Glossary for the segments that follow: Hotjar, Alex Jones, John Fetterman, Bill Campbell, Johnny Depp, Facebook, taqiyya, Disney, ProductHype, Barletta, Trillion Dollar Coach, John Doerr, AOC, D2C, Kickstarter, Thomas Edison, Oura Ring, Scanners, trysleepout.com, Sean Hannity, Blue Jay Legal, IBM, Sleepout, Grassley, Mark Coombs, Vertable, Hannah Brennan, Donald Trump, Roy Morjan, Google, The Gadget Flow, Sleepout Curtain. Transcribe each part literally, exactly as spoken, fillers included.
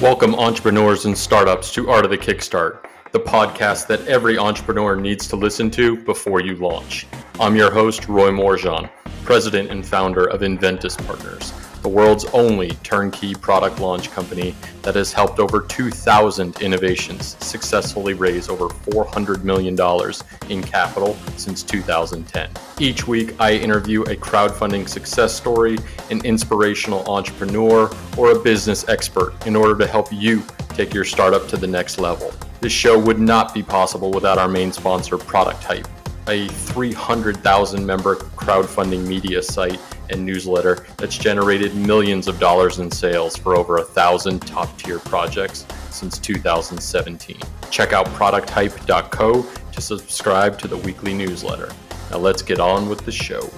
Welcome entrepreneurs and startups to Art of the Kickstart, the podcast that every entrepreneur needs to listen to before you launch. I'm your host, Roy Morjan, president and founder of Inventus Partners, the world's only turnkey product launch company that has helped over two thousand innovations successfully raise over four hundred million dollars in capital since two thousand ten. Each week, I interview a crowdfunding success story, an inspirational entrepreneur, or a business expert in order to help you take your startup to the next level. This show would not be possible without our main sponsor, ProductHype, a three hundred thousand member crowdfunding media site and newsletter that's generated millions of dollars in sales for over a thousand top tier projects since two thousand seventeen. Check out product hype dot co to subscribe to the weekly newsletter. Now let's get on with the show.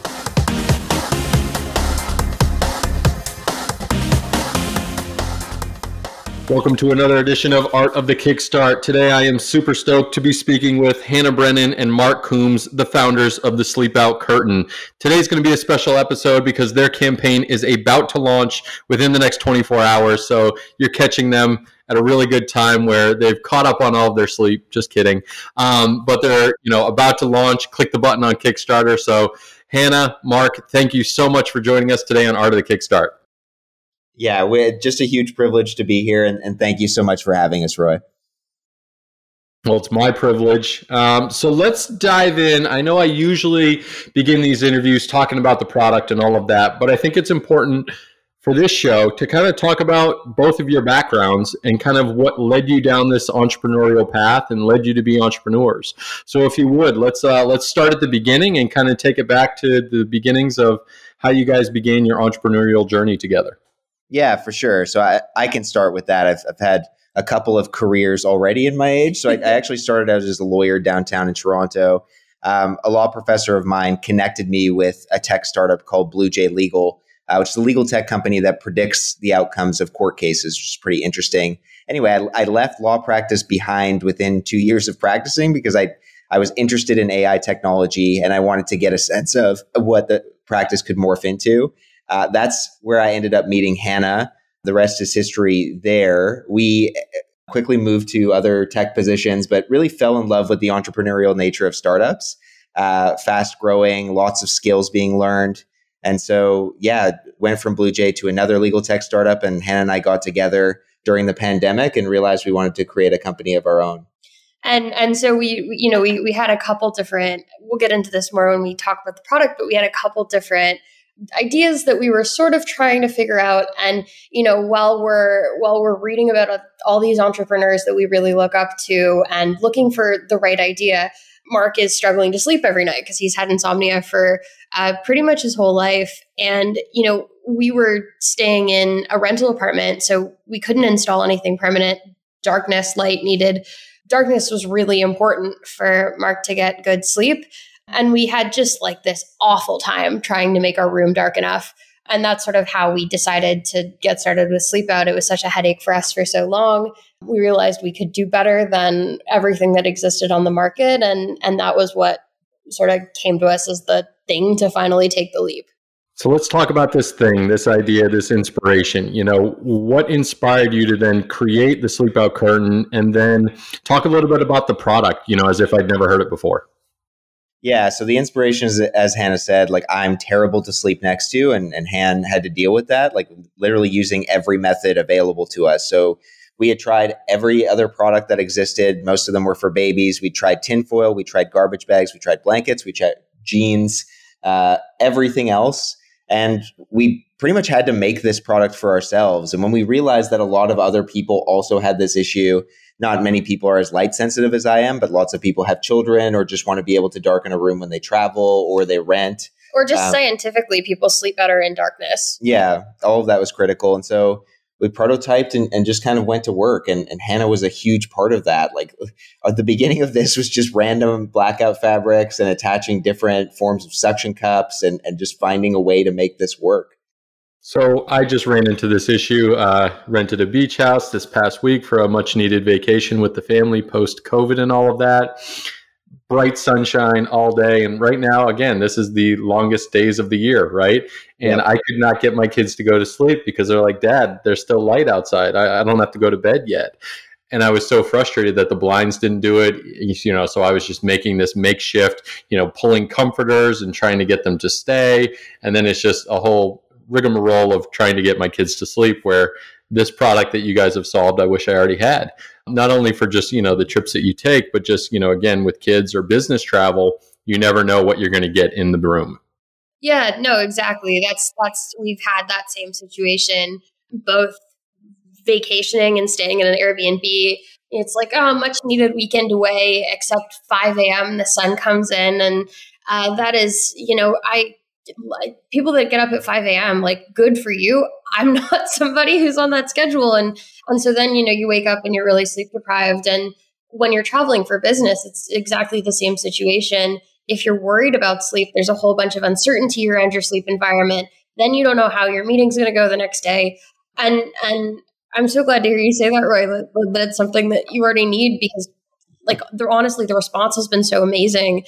Welcome to another edition of Art of the Kickstart. Today I am super stoked to be speaking with Hannah Brennan and Mark Coombs, the founders of the Sleepout Curtain. Today's going to be a special episode because their campaign is about to launch within the next twenty-four hours, so you're catching them at a really good time where they've caught up on all of their sleep. Just kidding. Um, but they're you know about to launch. Click the button on Kickstarter. So Hannah, Mark, thank you so much for joining us today on Art of the Kickstart. Yeah, we're just a huge privilege to be here, and, and thank you so much for having us, Roy. Well, it's my privilege. Um, so let's dive in. I know I usually begin these interviews talking about the product and all of that, but I think it's important for this show to kind of talk about both of your backgrounds and kind of what led you down this entrepreneurial path and led you to be entrepreneurs. So if you would, let's uh, let's start at the beginning and kind of take it back to the beginnings of how you guys began your entrepreneurial journey together. Yeah, for sure. So I, I can start with that. I've, I've had a couple of careers already in my age. So I, I actually started out as a lawyer downtown in Toronto. Um, a law professor of mine connected me with a tech startup called Blue Jay Legal, uh, which is a legal tech company that predicts the outcomes of court cases, which is pretty interesting. Anyway, I, I left law practice behind within two years of practicing because I, I was interested in A I technology and I wanted to get a sense of what the practice could morph into. Uh, that's where I ended up meeting Hannah. The rest is history there. We quickly moved to other tech positions, but really fell in love with the entrepreneurial nature of startups, uh, fast growing, lots of skills being learned. And so, yeah, went from Blue Jay to another legal tech startup, and Hannah and I got together during the pandemic and realized we wanted to create a company of our own. And and so we, we you know, we we had a couple different, we'll get into this more when we talk about the product, but we had a couple different ideas that we were sort of trying to figure out. And, you know, while we're, while we're reading about all these entrepreneurs that we really look up to and looking for the right idea, Mark is struggling to sleep every night because he's had insomnia for uh, pretty much his whole life. And, you know, we were staying in a rental apartment, so we couldn't install anything permanent. Darkness, light needed. Darkness was really important for Mark to get good sleep. And we had just like this awful time trying to make our room dark enough. And that's sort of how we decided to get started with Sleepout. It was such a headache for us for so long. We realized we could do better than everything that existed on the market. And, and that was what sort of came to us as the thing to finally take the leap. So let's talk about this thing, this idea, this inspiration. You know, what inspired you to then create the Sleepout Curtain, and then talk a little bit about the product, you know, as if I'd never heard it before? Yeah, so the inspiration is, as Hannah said, like I'm terrible to sleep next to, and, and Han had to deal with that, like literally using every method available to us. So we had tried every other product that existed. Most of them were for babies. We tried tinfoil, we tried garbage bags, we tried blankets, we tried jeans, uh, everything else. And we pretty much had to make this product for ourselves. And when we realized that a lot of other people also had this issue, not many people are as light sensitive as I am, but lots of people have children or just want to be able to darken a room when they travel or they rent. Or just um, scientifically, people sleep better in darkness. Yeah, all of that was critical. And so we prototyped and, and just kind of went to work. And, and Hannah was a huge part of that. Like at the beginning of this was just random blackout fabrics and attaching different forms of suction cups and, and just finding a way to make this work. So I just ran into this issue, uh, rented a beach house this past week for a much needed vacation with the family post COVID and all of that. bright sunshine all day. And right now, again, this is the longest days of the year, right? And yeah. I could not get my kids to go to sleep because they're like, Dad, there's still light outside. I, I don't have to go to bed yet. And I was so frustrated that the blinds didn't do it, you know, so I was just making this makeshift, you know, pulling comforters and trying to get them to stay. And then it's just a whole rigmarole of trying to get my kids to sleep, where this product that you guys have solved, I wish I already had. Not only for just, you know, the trips that you take, but just, you know, again, with kids or business travel, you never know what you're going to get in the room. Yeah, no, exactly. That's, that's, we've had that same situation, both vacationing and staying in an Airbnb. It's like, oh, much needed weekend away, except five a.m. the sun comes in. And uh, that is, you know, I, like, people that get up at five a.m., like, good for you. I'm not somebody who's on that schedule. And, and so then, you know, you wake up and you're really sleep deprived. And when you're traveling for business, it's exactly the same situation. If you're worried about sleep, there's a whole bunch of uncertainty around your sleep environment. Then you don't know how your meeting's going to go the next day. And, and I'm so glad to hear you say that, Roy, that, that it's something that you already need, because, like, they're, honestly, the response has been so amazing.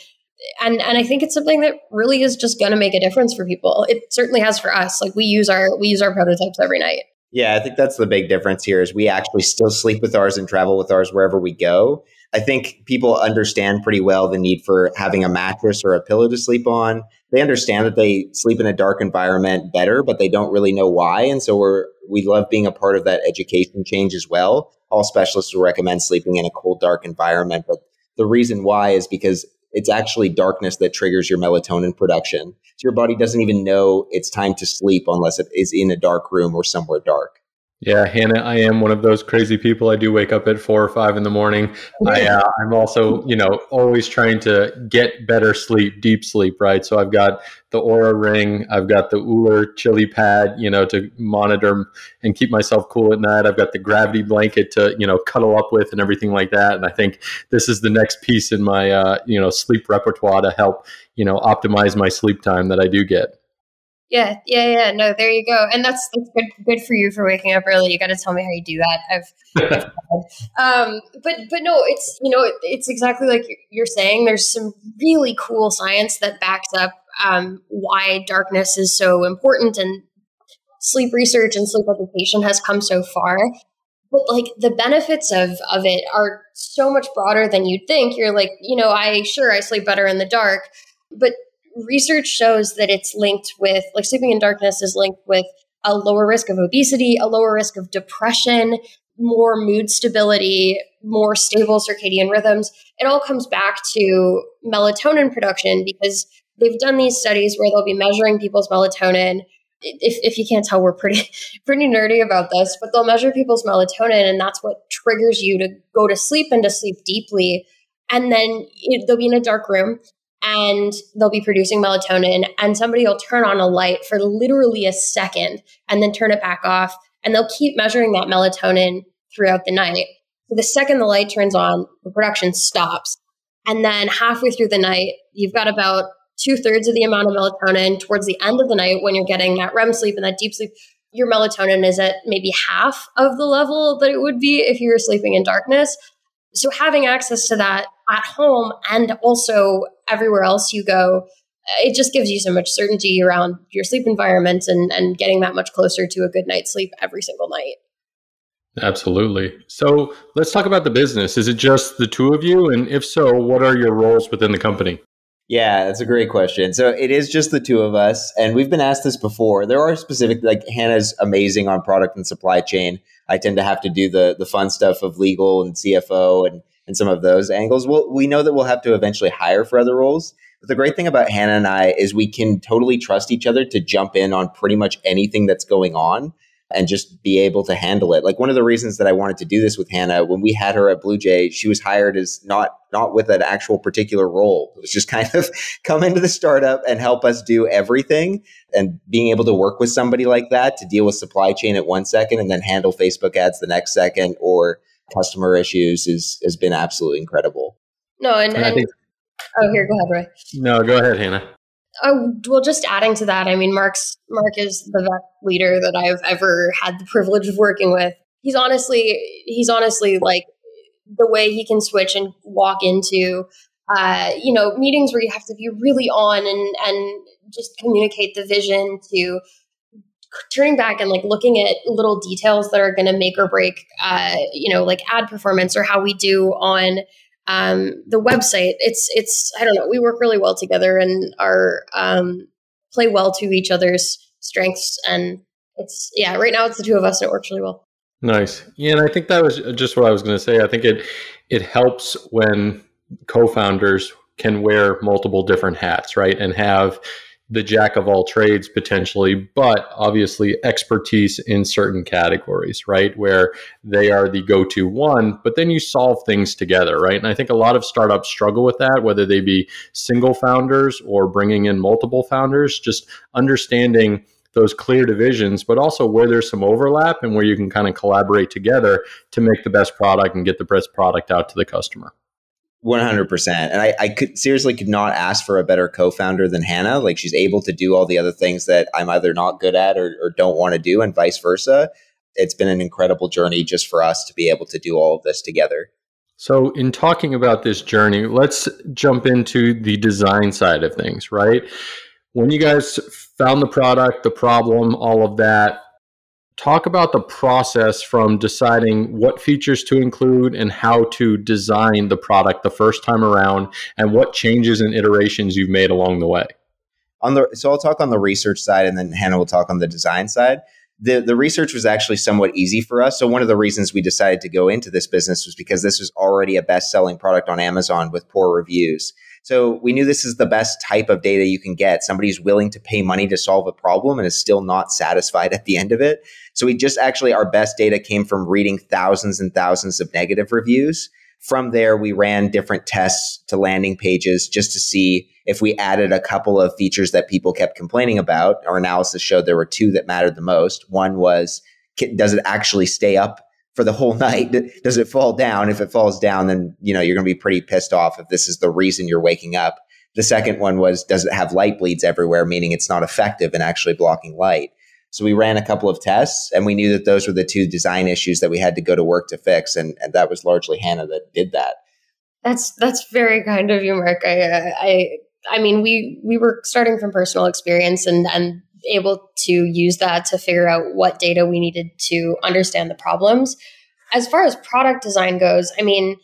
And and I think it's something that really is just going to make a difference for people. It certainly has for us. Like, we use our we use our prototypes every night. Yeah, I think that's the big difference here, is we actually still sleep with ours and travel with ours wherever we go. I think people understand pretty well the need for having a mattress or a pillow to sleep on. They understand that they sleep in a dark environment better, but they don't really know why. And so we're, we love being a part of that education change as well. All specialists will recommend sleeping in a cold, dark environment. But the reason why is because it's actually darkness that triggers your melatonin production. So your body doesn't even know it's time to sleep unless it is in a dark room or somewhere dark. Yeah, Hannah, I am one of those crazy people. I do wake up at four or five in the morning. I, uh, I'm also, you know, always trying to get better sleep, deep sleep, right? So I've got the Oura Ring. I've got the Ooler Chili Pad, you know, to monitor and keep myself cool at night. I've got the gravity blanket to, you know, cuddle up with and everything like that. And I think this is the next piece in my, uh, you know, sleep repertoire to help, you know, optimize my sleep time that I do get. Yeah, yeah, yeah. No, there you go. And that's, that's good good for you for waking up early. You got to tell me how you do that. I've, I've um, but but no, it's, you know, it, it's exactly like you're saying. There's some really cool science that backs up um, why darkness is so important, and sleep research and sleep education has come so far. But, like, the benefits of of it are so much broader than you'd think. You're like, you know, I sure I sleep better in the dark, but research shows that it's linked with, like, sleeping in darkness is linked with a lower risk of obesity, a lower risk of depression, more mood stability, more stable circadian rhythms. It all comes back to melatonin production, because they've done these studies where they'll be measuring people's melatonin. If, if you can't tell, we're pretty pretty nerdy about this, but they'll measure people's melatonin, and that's what triggers you to go to sleep and to sleep deeply. And then it, they'll be in a dark room, and they'll be producing melatonin, and somebody will turn on a light for literally a second and then turn it back off, and they'll keep measuring that melatonin throughout the night. So the second the light turns on, the production stops. And then halfway through the night, you've got about two-thirds of the amount of melatonin. Towards the end of the night, when you're getting that R E M sleep and that deep sleep, your melatonin is at maybe half of the level that it would be if you were sleeping in darkness. So having access to that at home and also everywhere else you go, it just gives you so much certainty around your sleep environment and, and getting that much closer to a good night's sleep every single night. Absolutely. So let's talk about the business. Is it just the two of you? And if so, what are your roles within the company? Yeah, that's a great question. So it is just the two of us. And we've been asked this before. There are specific, like, Hannah's amazing on product and supply chain. I tend to have to do the the fun stuff of legal and C F O and, and some of those angles. We'll, we know that we'll have to eventually hire for other roles. But the great thing about Hannah and I is we can totally trust each other to jump in on pretty much anything that's going on and just be able to handle it. Like, one of the reasons that I wanted to do this with Hannah, when we had her at Blue Jay, she was hired as not not with an actual particular role. It was just kind of come into the startup and help us do everything. And being able to work with somebody like that to deal with supply chain at one second and then handle Facebook ads the next second or customer issues is has been absolutely incredible. No, and, and, and think, oh, here, go ahead, Roy. No, go ahead, Hannah. Oh, well, just adding to that, I mean, Mark's Mark is the best leader that I've ever had the privilege of working with. He's honestly, he's honestly like the way he can switch and walk into uh, you know, meetings where you have to be really on and, and just communicate the vision, to turning back and like looking at little details that are going to make or break, uh, you know, like ad performance or how we do on um, the website. It's, it's, I don't know, we work really well together and are um, play well to each other's strengths. And it's, yeah, right now it's the two of us. And it works really well. Nice. Yeah. And I think that was just what I was going to say. I think it, it helps when co-founders can wear multiple different hats, right? And have the jack of all trades potentially, but obviously expertise in certain categories, right? Where they are the go-to one, but then you solve things together, right? And I think a lot of startups struggle with that, whether they be single founders or bringing in multiple founders, just understanding those clear divisions, but also where there's some overlap and where you can kind of collaborate together to make the best product and get the best product out to the customer. one hundred percent. And I, I could seriously could not ask for a better co-founder than Hannah. Like, she's able to do all the other things that I'm either not good at or, or don't want to do, and vice versa. It's been an incredible journey just for us to be able to do all of this together. So in talking about this journey, let's jump into the design side of things, right? When you guys found the product, the problem, all of that, talk about the process from deciding what features to include and how to design the product the first time around, and what changes and iterations you've made along the way. On the so I'll talk on the research side, and then Hannah will talk on the design side. The the research was actually somewhat easy for us. So one of the reasons we decided to go into this business was because this was already a best-selling product on Amazon with poor reviews. So we knew this is the best type of data you can get. Somebody who's willing to pay money to solve a problem and is still not satisfied at the end of it. So we just actually, our best data came from reading thousands and thousands of negative reviews. From there, we ran different tests to landing pages just to see if we added a couple of features that people kept complaining about. Our analysis showed there were two that mattered the most. One was, does it actually stay up for the whole night? Does it fall down? If it falls down, then, you know, you're going to be pretty pissed off if this is the reason you're waking up. The second one was, does it have light bleeds everywhere, meaning it's not effective in actually blocking light? So we ran a couple of tests, and we knew that those were the two design issues that we had to go to work to fix. And, and that was largely Hannah that did that. That's, that's very kind of you, Mark. I, uh, I, I mean, we, we were starting from personal experience and, and able to use that to figure out what data we needed to understand the problems. As far as product design goes, I mean,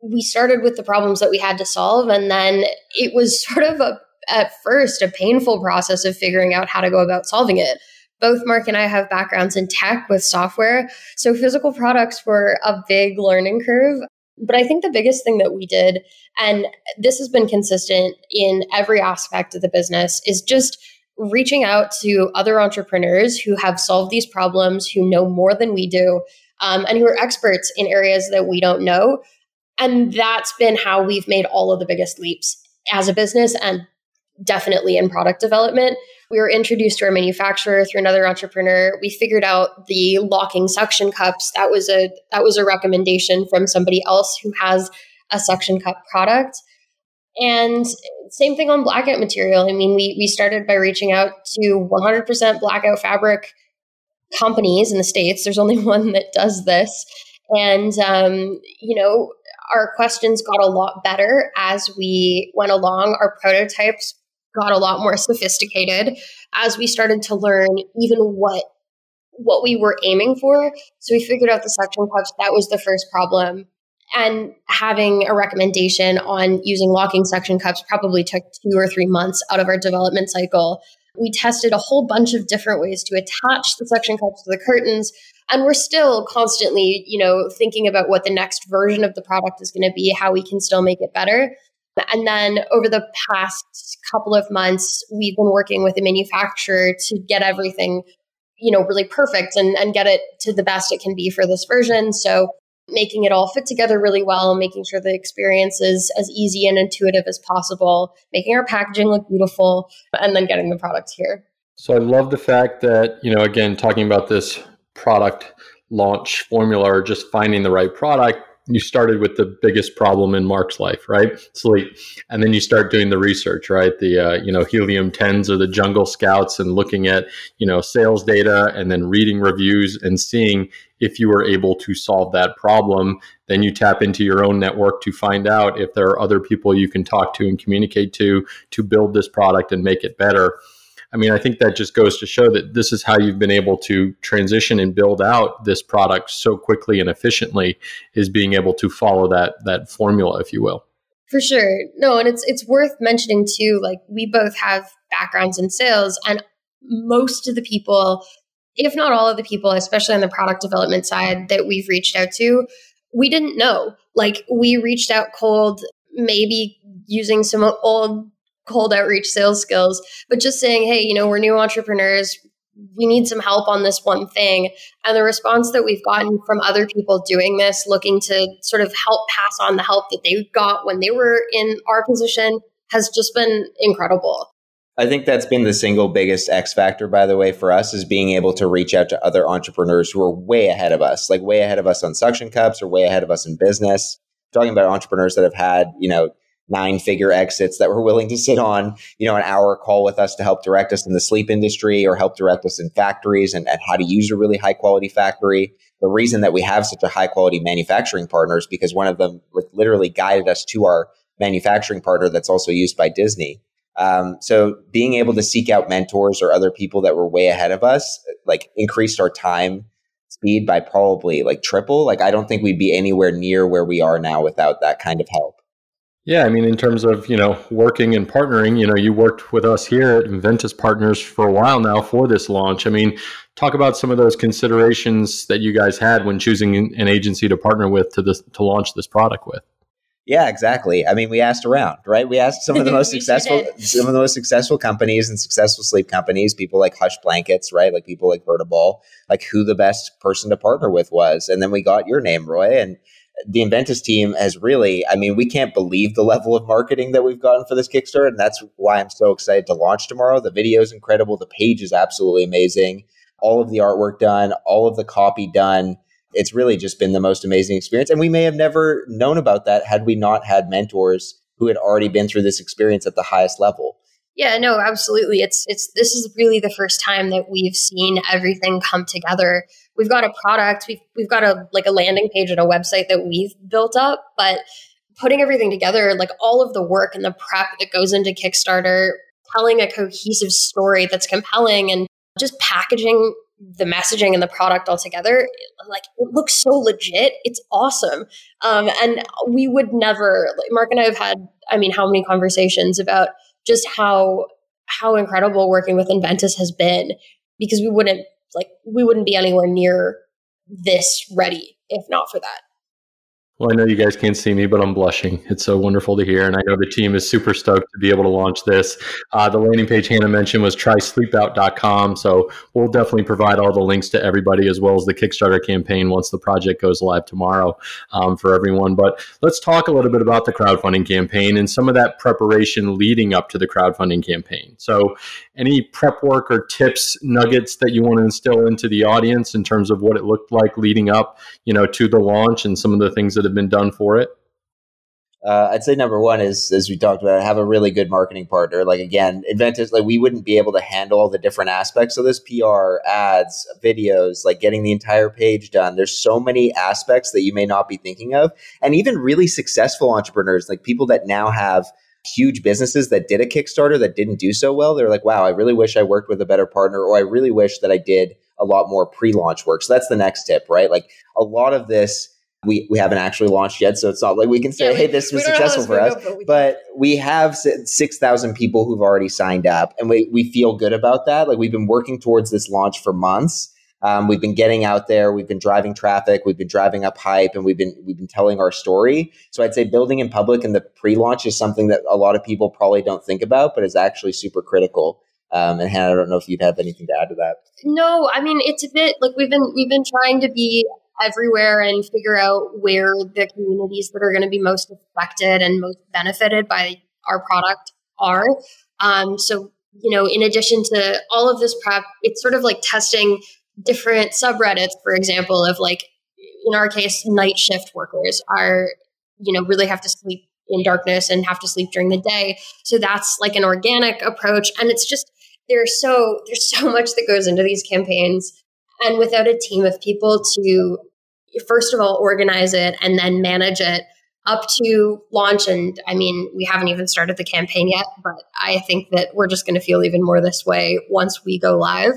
we started with the problems that we had to solve, and then it was sort of a, at first, a painful process of figuring out how to go about solving it. Both Mark and I have backgrounds in tech with software, so physical products were a big learning curve. But I think the biggest thing that we did, and this has been consistent in every aspect of the business, is just reaching out to other entrepreneurs who have solved these problems, who know more than we do, um, and who are experts in areas that we don't know. And that's been how we've made all of the biggest leaps as a business, and definitely in product development. We were introduced to our manufacturer through another entrepreneur. We figured out the locking suction cups. That was a that was a recommendation from somebody else who has a suction cup product. And same thing on blackout material. I mean, we we started by reaching out to one hundred percent blackout fabric companies in the States. There's only one that does this. And, um, you know, our questions got a lot better as we went along. Our prototypes got a lot more sophisticated as we started to learn even what what we were aiming for. So we figured out the suction cups. That was the first problem. And having a recommendation on using locking suction cups probably took two or three months out of our development cycle. We tested a whole bunch of different ways to attach the suction cups to the curtains. And we're still constantly, you know, thinking about what the next version of the product is going to be, how we can still make it better. And then over the past couple of months, we've been working with a manufacturer to get everything, you know, really perfect and, and get it to the best it can be for this version. So making it all fit together really well, making sure the experience is as easy and intuitive as possible, making our packaging look beautiful, and then getting the product here. So I love the fact that, you know, again, talking about this product launch formula or just finding the right product, you started with the biggest problem in Mark's life, right? Sleep. And then you start doing the research, right? The, uh, you know, helium tens or the jungle scouts, and looking at, you know, sales data, and then reading reviews and seeing if you were able to solve that problem. Then you tap into your own network to find out if there are other people you can talk to and communicate to, to build this product and make it better. I mean, I think that just goes to show that this is how you've been able to transition and build out this product so quickly and efficiently, is being able to follow that that formula, if you will. For sure. No, and it's it's worth mentioning too, like we both have backgrounds in sales, and most of the people, if not all of the people, especially on the product development side that we've reached out to, we didn't know. Like we reached out cold, maybe using some old cold outreach sales skills, but just saying, hey, you know, we're new entrepreneurs. We need some help on this one thing. And the response that we've gotten from other people doing this, looking to sort of help pass on the help that they got when they were in our position, has just been incredible. I think that's been the single biggest X factor, by the way, for us, is being able to reach out to other entrepreneurs who are way ahead of us, like way ahead of us on suction cups or way ahead of us in business. I'm talking about entrepreneurs that have had, you know, nine-figure exits that were willing to sit on, you know, an hour call with us to help direct us in the sleep industry, or help direct us in factories and, and how to use a really high-quality factory. The reason that we have such a high-quality manufacturing partner is because one of them literally guided us to our manufacturing partner that's also used by Disney. Um, so being able to seek out mentors or other people that were way ahead of us, like, increased our time speed by probably like triple. Like, I don't think we'd be anywhere near where we are now without that kind of help. Yeah, I mean, in terms of, you know, working and partnering, you know, you worked with us here at Inventus Partners for a while now for this launch. I mean, talk about some of those considerations that you guys had when choosing an agency to partner with to this, to launch this product with. Yeah, exactly. I mean, we asked around, right? We asked some of the most successful, some of the most successful companies and successful sleep companies, people like Hush Blankets, right? Like people like Vertable, like who the best person to partner with was. And then we got your name, Roy, and the Inventus team has really, I mean, we can't believe the level of marketing that we've gotten for this Kickstarter. And that's why I'm so excited to launch tomorrow. The video is incredible. The page is absolutely amazing. All of the artwork done, all of the copy done. It's really just been the most amazing experience. And we may have never known about that had we not had mentors who had already been through this experience at the highest level. Yeah, no, absolutely. It's it's this is really the first time that we've seen everything come together. We've got a product, we've we've got a like a landing page and a website that we've built up, but putting everything together, like all of the work and the prep that goes into Kickstarter, telling a cohesive story that's compelling, and just packaging the messaging and the product all together, like it looks so legit. It's awesome. Um, and we would never, like Mark and I have had, I mean, how many conversations about just how how incredible working with Inventus has been, because we wouldn't like we wouldn't be anywhere near this ready if not for that. Well, I know you guys can't see me, but I'm blushing. It's so wonderful to hear. And I know the team is super stoked to be able to launch this. Uh, the landing page Hannah mentioned was try sleep out dot com. So we'll definitely provide all the links to everybody, as well as the Kickstarter campaign once the project goes live tomorrow um, for everyone. But let's talk a little bit about the crowdfunding campaign and some of that preparation leading up to the crowdfunding campaign. So any prep work or tips, nuggets that you want to instill into the audience in terms of what it looked like leading up, you know, to the launch and some of the things that have been done for it? Uh, I'd say number one is, as we talked about, have a really good marketing partner. Like again, Inventus, like we wouldn't be able to handle all the different aspects of this: P R, ads, videos, like getting the entire page done. There's so many aspects that you may not be thinking of. And even really successful entrepreneurs, like people that now have huge businesses that did a Kickstarter that didn't do so well, they're like, wow, I really wish I worked with a better partner, or I really wish that I did a lot more pre-launch work. So that's the next tip, right? Like a lot of this, We we haven't actually launched yet, so it's not like we can say, yeah, we, hey, this was successful for us. Up, but, we but we have six thousand people who've already signed up, and we, we feel good about that. Like we've been working towards this launch for months. Um, we've been getting out there. We've been driving traffic. We've been driving up hype, and we've been we've been telling our story. So I'd say building in public and the pre-launch is something that a lot of people probably don't think about, but is actually super critical. Um, and Hannah, I don't know if you'd have anything to add to that. No, I mean, it's a bit like we've been we've been trying to be everywhere and figure out where the communities that are going to be most affected and most benefited by our product are. Um, so, you know, in addition to all of this prep, it's sort of like testing different subreddits, for example, of like, in our case, night shift workers are, you know, really have to sleep in darkness and have to sleep during the day. So that's like an organic approach. And it's just, there's so, there's so much that goes into these campaigns. And without a team of people to, first of all, organize it and then manage it up to launch. And I mean, we haven't even started the campaign yet, but I think that we're just going to feel even more this way once we go live.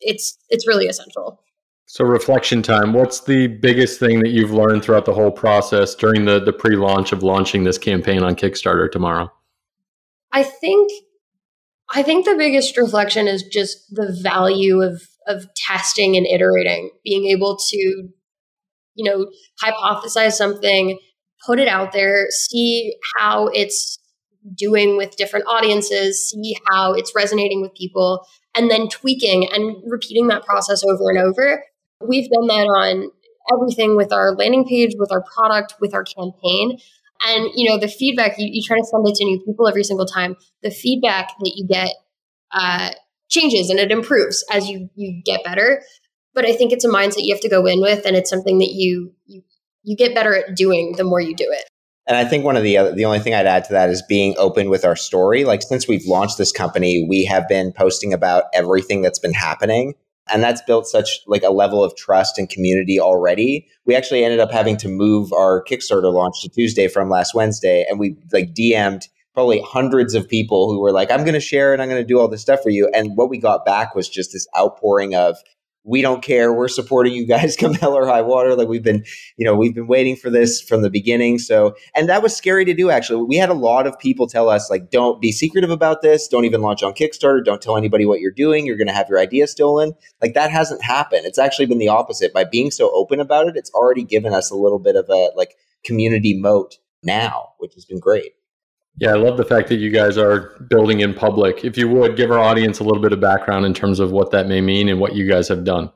It's, it's really essential. So reflection time, what's the biggest thing that you've learned throughout the whole process during the, the pre-launch of launching this campaign on Kickstarter tomorrow? I think, I think the biggest reflection is just the value of, of testing and iterating, being able to, you know, hypothesize something, put it out there, see how it's doing with different audiences, see how it's resonating with people, and then tweaking and repeating that process over and over. We've done that on everything with our landing page, with our product, with our campaign. And, you know, the feedback, you, you try to send it to new people every single time. The feedback that you get uh, changes and it improves as you, you get better. But I think it's a mindset you have to go in with, and it's something that you, you you get better at doing the more you do it. And I think one of the other, the only thing I'd add to that is being open with our story. Like, since we've launched this company, we have been posting about everything that's been happening, and that's built such like a level of trust and community already. We actually ended up having to move our Kickstarter launch to Tuesday from last Wednesday, and we like D M'd probably hundreds of people who were like, I'm going to share and I'm going to do all this stuff for you. And what we got back was just this outpouring of, we don't care, we're supporting you guys come hell or high water. Like, we've been, you know, we've been waiting for this from the beginning. So, and that was scary to do, actually. We had a lot of people tell us, like, don't be secretive about this. Don't even launch on Kickstarter. Don't tell anybody what you're doing. You're going to have your idea stolen. Like, that hasn't happened. It's actually been the opposite. By being so open about it, it's already given us a little bit of a like community moat now, which has been great. Yeah, I love the fact that you guys are building in public. If you would, give our audience a little bit of background in terms of what that may mean and what you guys have done.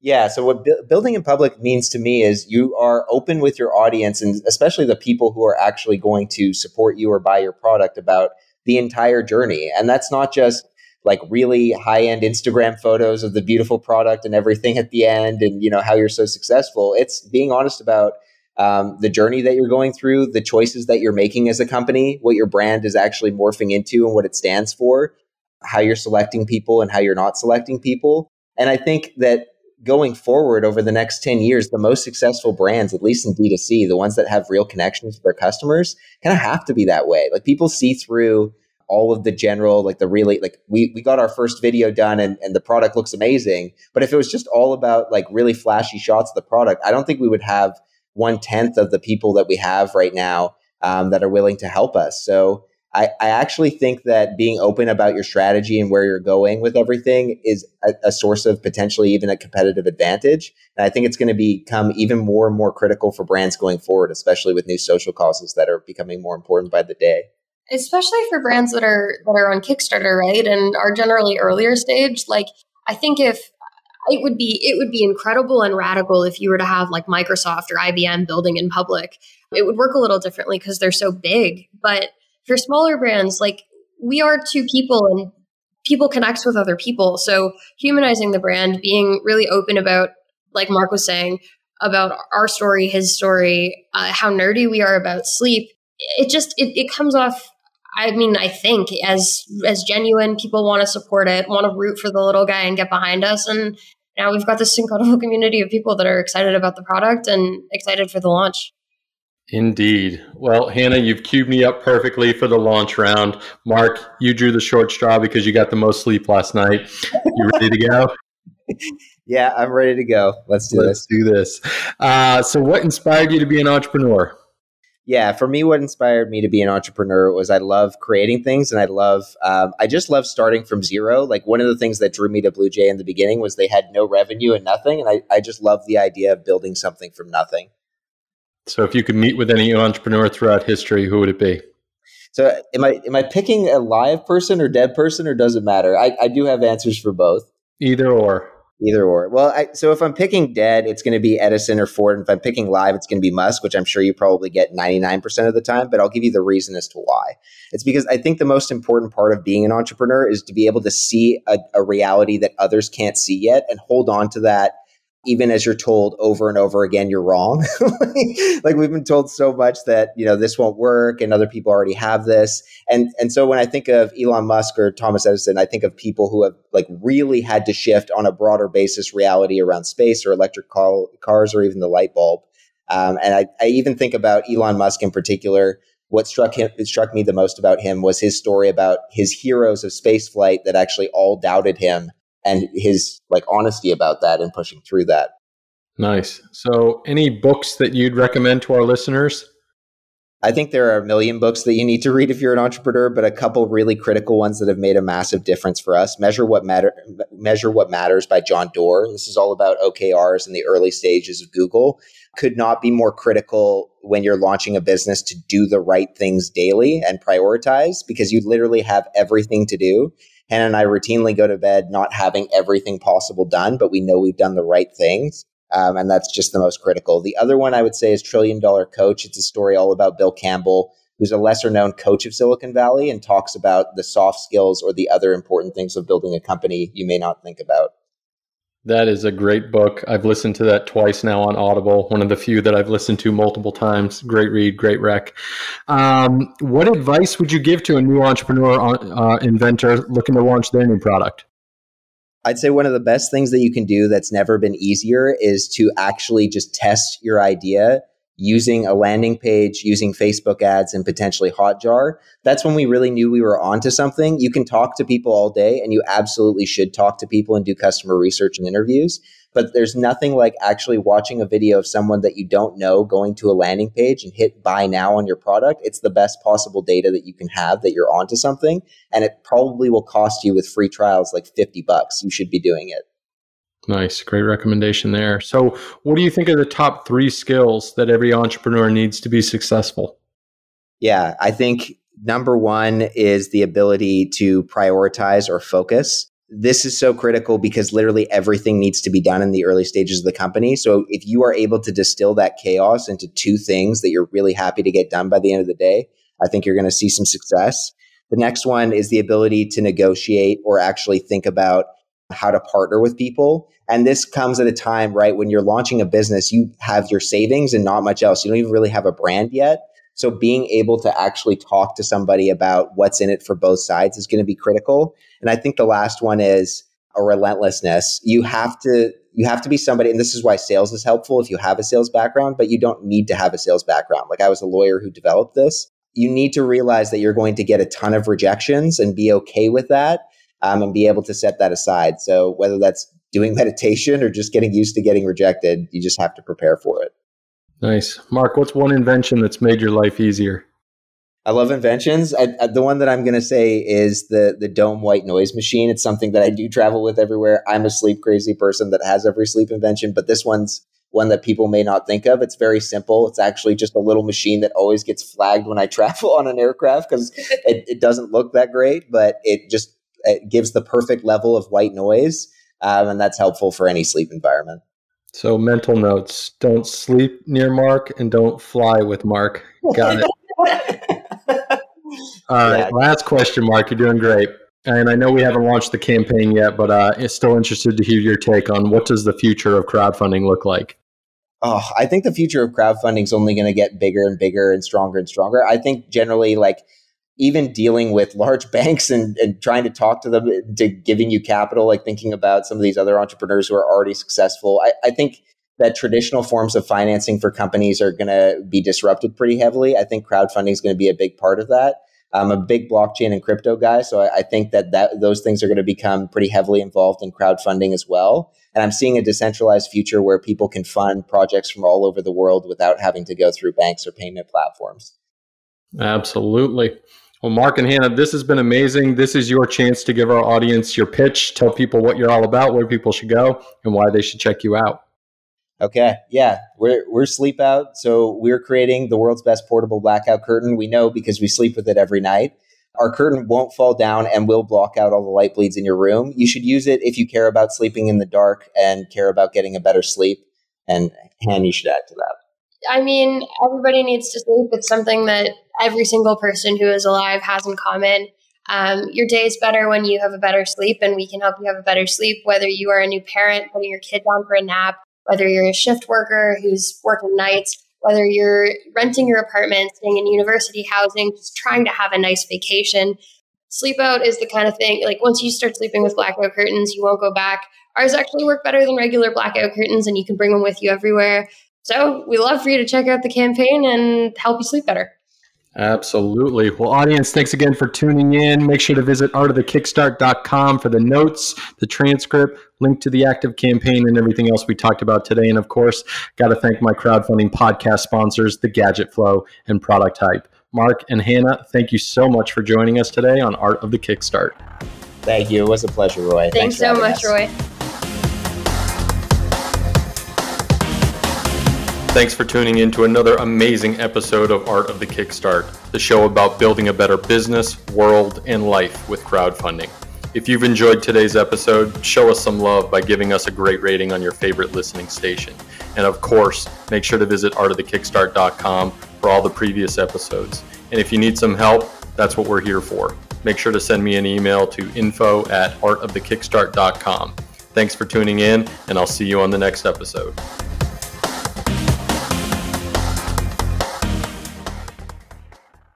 Yeah, so what bu- building in public means to me is you are open with your audience, and especially the people who are actually going to support you or buy your product, about the entire journey. And that's not just like really high-end Instagram photos of the beautiful product and everything at the end and, you know, how you're so successful. It's being honest about Um, the journey that you're going through, the choices that you're making as a company, what your brand is actually morphing into and what it stands for, how you're selecting people and how you're not selecting people. And I think that going forward over the next ten years, the most successful brands, at least in D two C, the ones that have real connections with their customers, kind of have to be that way. Like, people see through all of the general, like the really, like we we got our first video done and, and the product looks amazing. But if it was just all about like really flashy shots of the product, I don't think we would have one-tenth of the people that we have right now um, that are willing to help us. So I, I actually think that being open about your strategy and where you're going with everything is a, a source of potentially even a competitive advantage. And I think it's going to become even more and more critical for brands going forward, especially with new social causes that are becoming more important by the day. Especially for brands that are that are on Kickstarter, right? And are generally earlier stage. Like, I think if It would be it would be incredible and radical if you were to have like Microsoft or I B M building in public. It would work a little differently because they're so big. But for smaller brands, like, we are two people and people connect with other people. So humanizing the brand, being really open about, like Mark was saying, about our story, his story, uh, how nerdy we are about sleep. It just it, it comes off. I mean, I think as as genuine, people want to support it, want to root for the little guy and get behind us. And now we've got this incredible community of people that are excited about the product and excited for the launch. Indeed. Well, Hannah, you've queued me up perfectly for the launch round. Mark, you drew the short straw because you got the most sleep last night. You ready to go? Yeah, I'm ready to go. Let's do Let's this. do this. Uh, so what inspired you to be an entrepreneur? Yeah, for me, what inspired me to be an entrepreneur was I love creating things, and I love, um, I just love starting from zero. Like, one of the things that drew me to Blue Jay in the beginning was they had no revenue and nothing, and I, I just love the idea of building something from nothing. So if you could meet with any entrepreneur throughout history, who would it be? So am I am I picking a live person or dead person, or does it matter? I, I do have answers for both. Either or. Either or. Well, I, so if I'm picking dead, it's going to be Edison or Ford. And if I'm picking live, it's going to be Musk, which I'm sure you probably get ninety-nine percent of the time. But I'll give you the reason as to why. It's because I think the most important part of being an entrepreneur is to be able to see a, a reality that others can't see yet and hold on to that even as you're told over and over again, you're wrong. Like we've been told so much that, you know, this won't work and other people already have this. And and so when I think of Elon Musk or Thomas Edison, I think of people who have like really had to shift on a broader basis reality around space or electric car, cars or even the light bulb. Um, and I, I even think about Elon Musk in particular. What struck him, it struck me the most about him was his story about his heroes of spaceflight that actually all doubted him and his like honesty about that and pushing through that. Nice. So any books that you'd recommend to our listeners? I think there are a million books that you need to read if you're an entrepreneur, but a couple really critical ones that have made a massive difference for us. Measure What Matter, Measure What Matters by John Doerr. This is all about O K Rs in the early stages of Google. Could not be more critical when you're launching a business to do the right things daily and prioritize, because you literally have everything to do. Hannah and I routinely go to bed not having everything possible done, but we know we've done the right things. Um, and that's just the most critical. The other one I would say is Trillion Dollar Coach. It's a story all about Bill Campbell, who's a lesser known coach of Silicon Valley and talks about the soft skills or the other important things of building a company you may not think about. That is a great book. I've listened to that twice now on Audible. One of the few that I've listened to multiple times. Great read, great rec. Um, what advice would you give to a new entrepreneur, uh, inventor looking to launch their new product? I'd say one of the best things that you can do that's never been easier is to actually just test your idea using a landing page, using Facebook ads, and potentially Hotjar. That's when we really knew we were onto something. You can talk to people all day, and you absolutely should talk to people and do customer research and interviews. But there's nothing like actually watching a video of someone that you don't know going to a landing page and hit buy now on your product. It's the best possible data that you can have that you're onto something. And it probably will cost you with free trials like fifty bucks. You should be doing it. Nice. Great recommendation there. So what do you think are the top three skills that every entrepreneur needs to be successful? Yeah, I think number one is the ability to prioritize or focus. This is so critical because literally everything needs to be done in the early stages of the company. So if you are able to distill that chaos into two things that you're really happy to get done by the end of the day, I think you're going to see some success. The next one is the ability to negotiate or actually think about how to partner with people. And this comes at a time, right, when you're launching a business, you have your savings and not much else. You don't even really have a brand yet. So being able to actually talk to somebody about what's in it for both sides is going to be critical. And I think the last one is a relentlessness. You have to you have to be somebody, and this is why sales is helpful if you have a sales background, but you don't need to have a sales background. Like I was a lawyer who developed this. You need to realize that you're going to get a ton of rejections and be okay with that. Um, and be able to set that aside. So whether that's doing meditation or just getting used to getting rejected, you just have to prepare for it. Nice. Mark, what's one invention that's made your life easier? I love inventions. I, I, the one that I'm going to say is the the dome white noise machine. It's something that I do travel with everywhere. I'm a sleep crazy person that has every sleep invention, but this one's one that people may not think of. It's very simple. It's actually just a little machine that always gets flagged when I travel on an aircraft because it, it doesn't look that great, but it just It gives the perfect level of white noise, um, and that's helpful for any sleep environment. So mental notes, don't sleep near Mark and don't fly with Mark. Got it. All right, yeah. Last question, Mark. You're doing great. And I know we haven't launched the campaign yet, but uh, I'm still interested to hear your take on what does the future of crowdfunding look like? Oh, I think the future of crowdfunding is only going to get bigger and bigger and stronger and stronger. I think generally like even dealing with large banks and, and trying to talk to them to giving you capital, like thinking about some of these other entrepreneurs who are already successful. I, I think that traditional forms of financing for companies are going to be disrupted pretty heavily. I think crowdfunding is going to be a big part of that. I'm a big blockchain and crypto guy, so I, I think that, that those things are going to become pretty heavily involved in crowdfunding as well. And I'm seeing a decentralized future where people can fund projects from all over the world without having to go through banks or payment platforms. Absolutely. Well, Mark and Hannah, this has been amazing. This is your chance to give our audience your pitch, tell people what you're all about, where people should go, and why they should check you out. Okay. Yeah. We're we're Sleepout. So we're creating the world's best portable blackout curtain. We know because we sleep with it every night. Our curtain won't fall down and will block out all the light bleeds in your room. You should use it if you care about sleeping in the dark and care about getting a better sleep. And Hannah, you should add to that. I mean, everybody needs to sleep. It's something that every single person who is alive has in common. Um, your day is better when you have a better sleep, and we can help you have a better sleep, whether you are a new parent, putting your kid down for a nap, whether you're a shift worker who's working nights, whether you're renting your apartment, staying in university housing, just trying to have a nice vacation. Sleepout is the kind of thing, like once you start sleeping with blackout curtains, you won't go back. Ours actually work better than regular blackout curtains, and you can bring them with you everywhere. So we love for you to check out the campaign and help you sleep better. Absolutely. Well, audience, thanks again for tuning in. Make sure to visit art of the kickstart dot com for the notes, the transcript, link to the active campaign, and everything else we talked about today. And of course, got to thank my crowdfunding podcast sponsors, The Gadget Flow and ProductHype. Mark and Hannah, thank you so much for joining us today on Art of the Kickstart. Thank you. It was a pleasure, Roy. Thanks, Thanks so much, us. Roy. Thanks for tuning in to another amazing episode of Art of the Kickstart, the show about building a better business, world, and life with crowdfunding. If you've enjoyed today's episode, show us some love by giving us a great rating on your favorite listening station. And of course, make sure to visit art of the kickstart dot com for all the previous episodes. And if you need some help, that's what we're here for. Make sure to send me an email to info at art of the kickstart dot com. Thanks for tuning in, and I'll see you on the next episode.